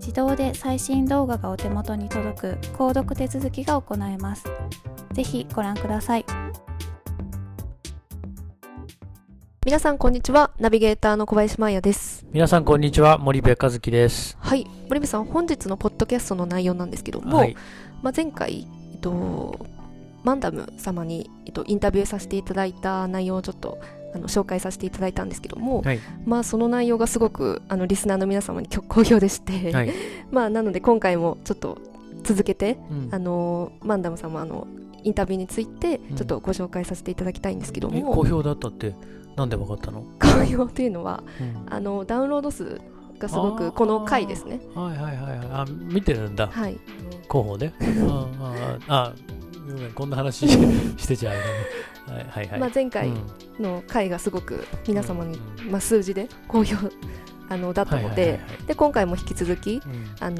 自動で最新動画がお手元に届く購読手続きが行えます。ぜひご覧ください。皆さんこんにちは。ナビゲーターの小林真也です。皆さんこんにちは。森部和樹です。はい、森部さん、本日のポッドキャストの内容なんですけども、前回マンダム様に、インタビューさせていただいた内容をちょっと紹介させていただいたんですけども、その内容がすごくリスナーの皆様に好評でして、なので今回もちょっと続けて、マンダム様のインタビューについてちょっとご紹介させていただきたいんですけども、好評だったってなんで分かったの？好評というのは、ダウンロード数がすごくこの回ですね。あ、見てるんだ、広報でこんな話してちゃう前回の回がすごく皆様に、数字で好評だったので、で今回も引き続き、内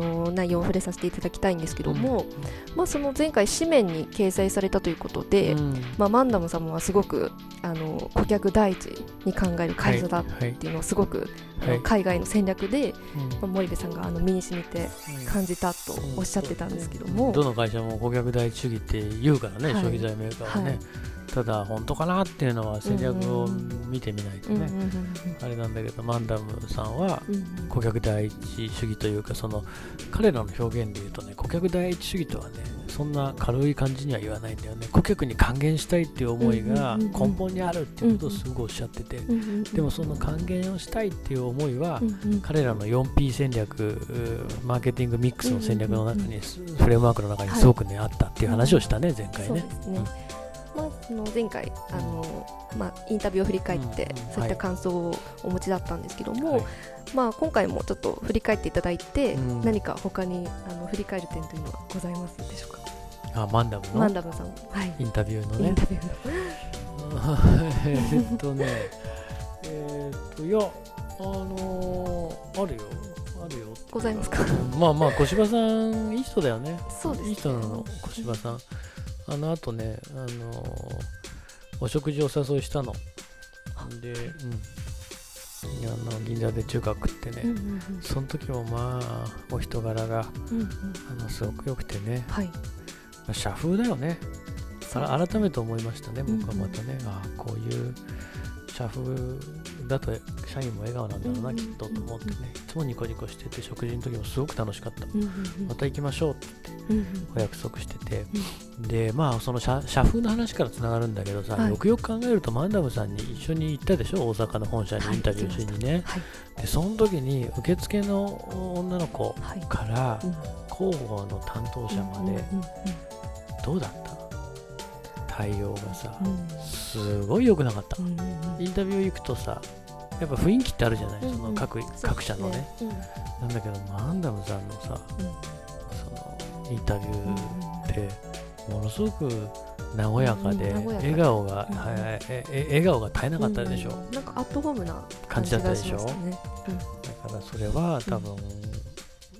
容を触れさせていただきたいんですけども、その前回紙面に掲載されたということで、マンダム様はすごく顧客第一に考える会社だっていうのをすごく、海外の戦略で、森部さんが身に染みて感じたとおっしゃってたんですけども、どの会社も顧客第一主義って言うからね、消費財メーカーはね、ただ本当かなっていうのは戦略を見てみないとね、あれなんだけど、マンダムさんは顧客第一主義というか、その彼らの表現で言うとね、顧客第一主義とはね、そんな軽い感じには言わないんだよね。顧客に還元したいっていう思いが根本にあるっていうことをすごくおっしゃってて、でもその還元をしたいっていう思いは、彼らの 4P 戦略、マーケティングミックスの戦略の中に、フレームワークの中にすごくね、あったっていう話をしたね、前回ね。前回インタビューを振り返って、そういった感想をお持ちだったんですけども、今回もちょっと振り返っていただいて、何か他に振り返る点というのはございますでしょうか？マンダムさん、インタビューのね。いや、あるよ。ございますか？小柴さんいい人だよね。そうですね。いい人なの、小柴さん。あとね、お食事をお誘いしたので、銀座で中華食ってね、その時もお人柄が、すごく良くてね、社風だよね。改めて思いましたね、僕はまたね、こういう社風だと社員も笑顔なんだろうな、きっとと思ってね、いつもニコニコしてて、食事の時もすごく楽しかった、また行きましょうってお約束してて、でその社風の話からつながるんだけどさ、よくよく考えるとマンダムさんに一緒に行ったでしょ、大阪の本社にインタビューしにね、でその時に受付の女の子から広報の担当者まで、どうだった対応がさ、うん、すごい良くなかった、うんうんうん、インタビュー行くとさやっぱ雰囲気ってあるじゃない、うんうん、その 各社のね、うん、なんだけどマンダムさんのさ、うん、そのインタビューってものすごく和やかで、うん、笑顔が、うんはい、笑顔が絶えなかったでしょ、うんうん、なんかアットホームな感じだったでしょ、うん、だからそれは多分、うん、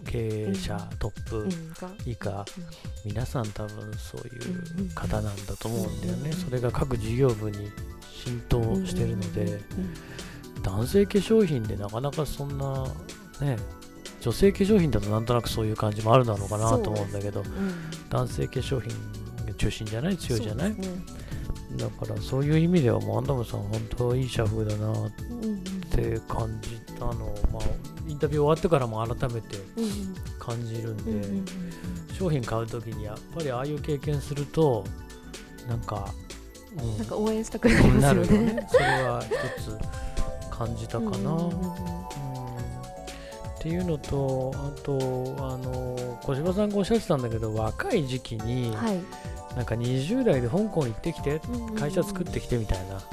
経営者トップ以下、うんうん、皆さん多分そういう方なんだと思うんだよね、うんうん、それが各事業部に浸透してるので、うんうん、男性化粧品でなかなかそんなね女性化粧品だとなんとなくそういう感じもあるだろうかなと思うんだけど、うん、男性化粧品中心じゃない強いじゃない、ね、だからそういう意味ではマンダムさん本当いい社風だなって感じたのを、まあ、インタビュー終わってからも改めて感じるんで、うんうん、商品買うときにやっぱりああいう経験するとなんか、うん、なんか応援したくなりますよねそれは一つ感じたかな、うんうんうんっていうのと、あと小芝さんがおっしゃってたんだけど若い時期に、はい、なんか20代で香港行ってきて、うん、会社作ってきてみたいな、はい、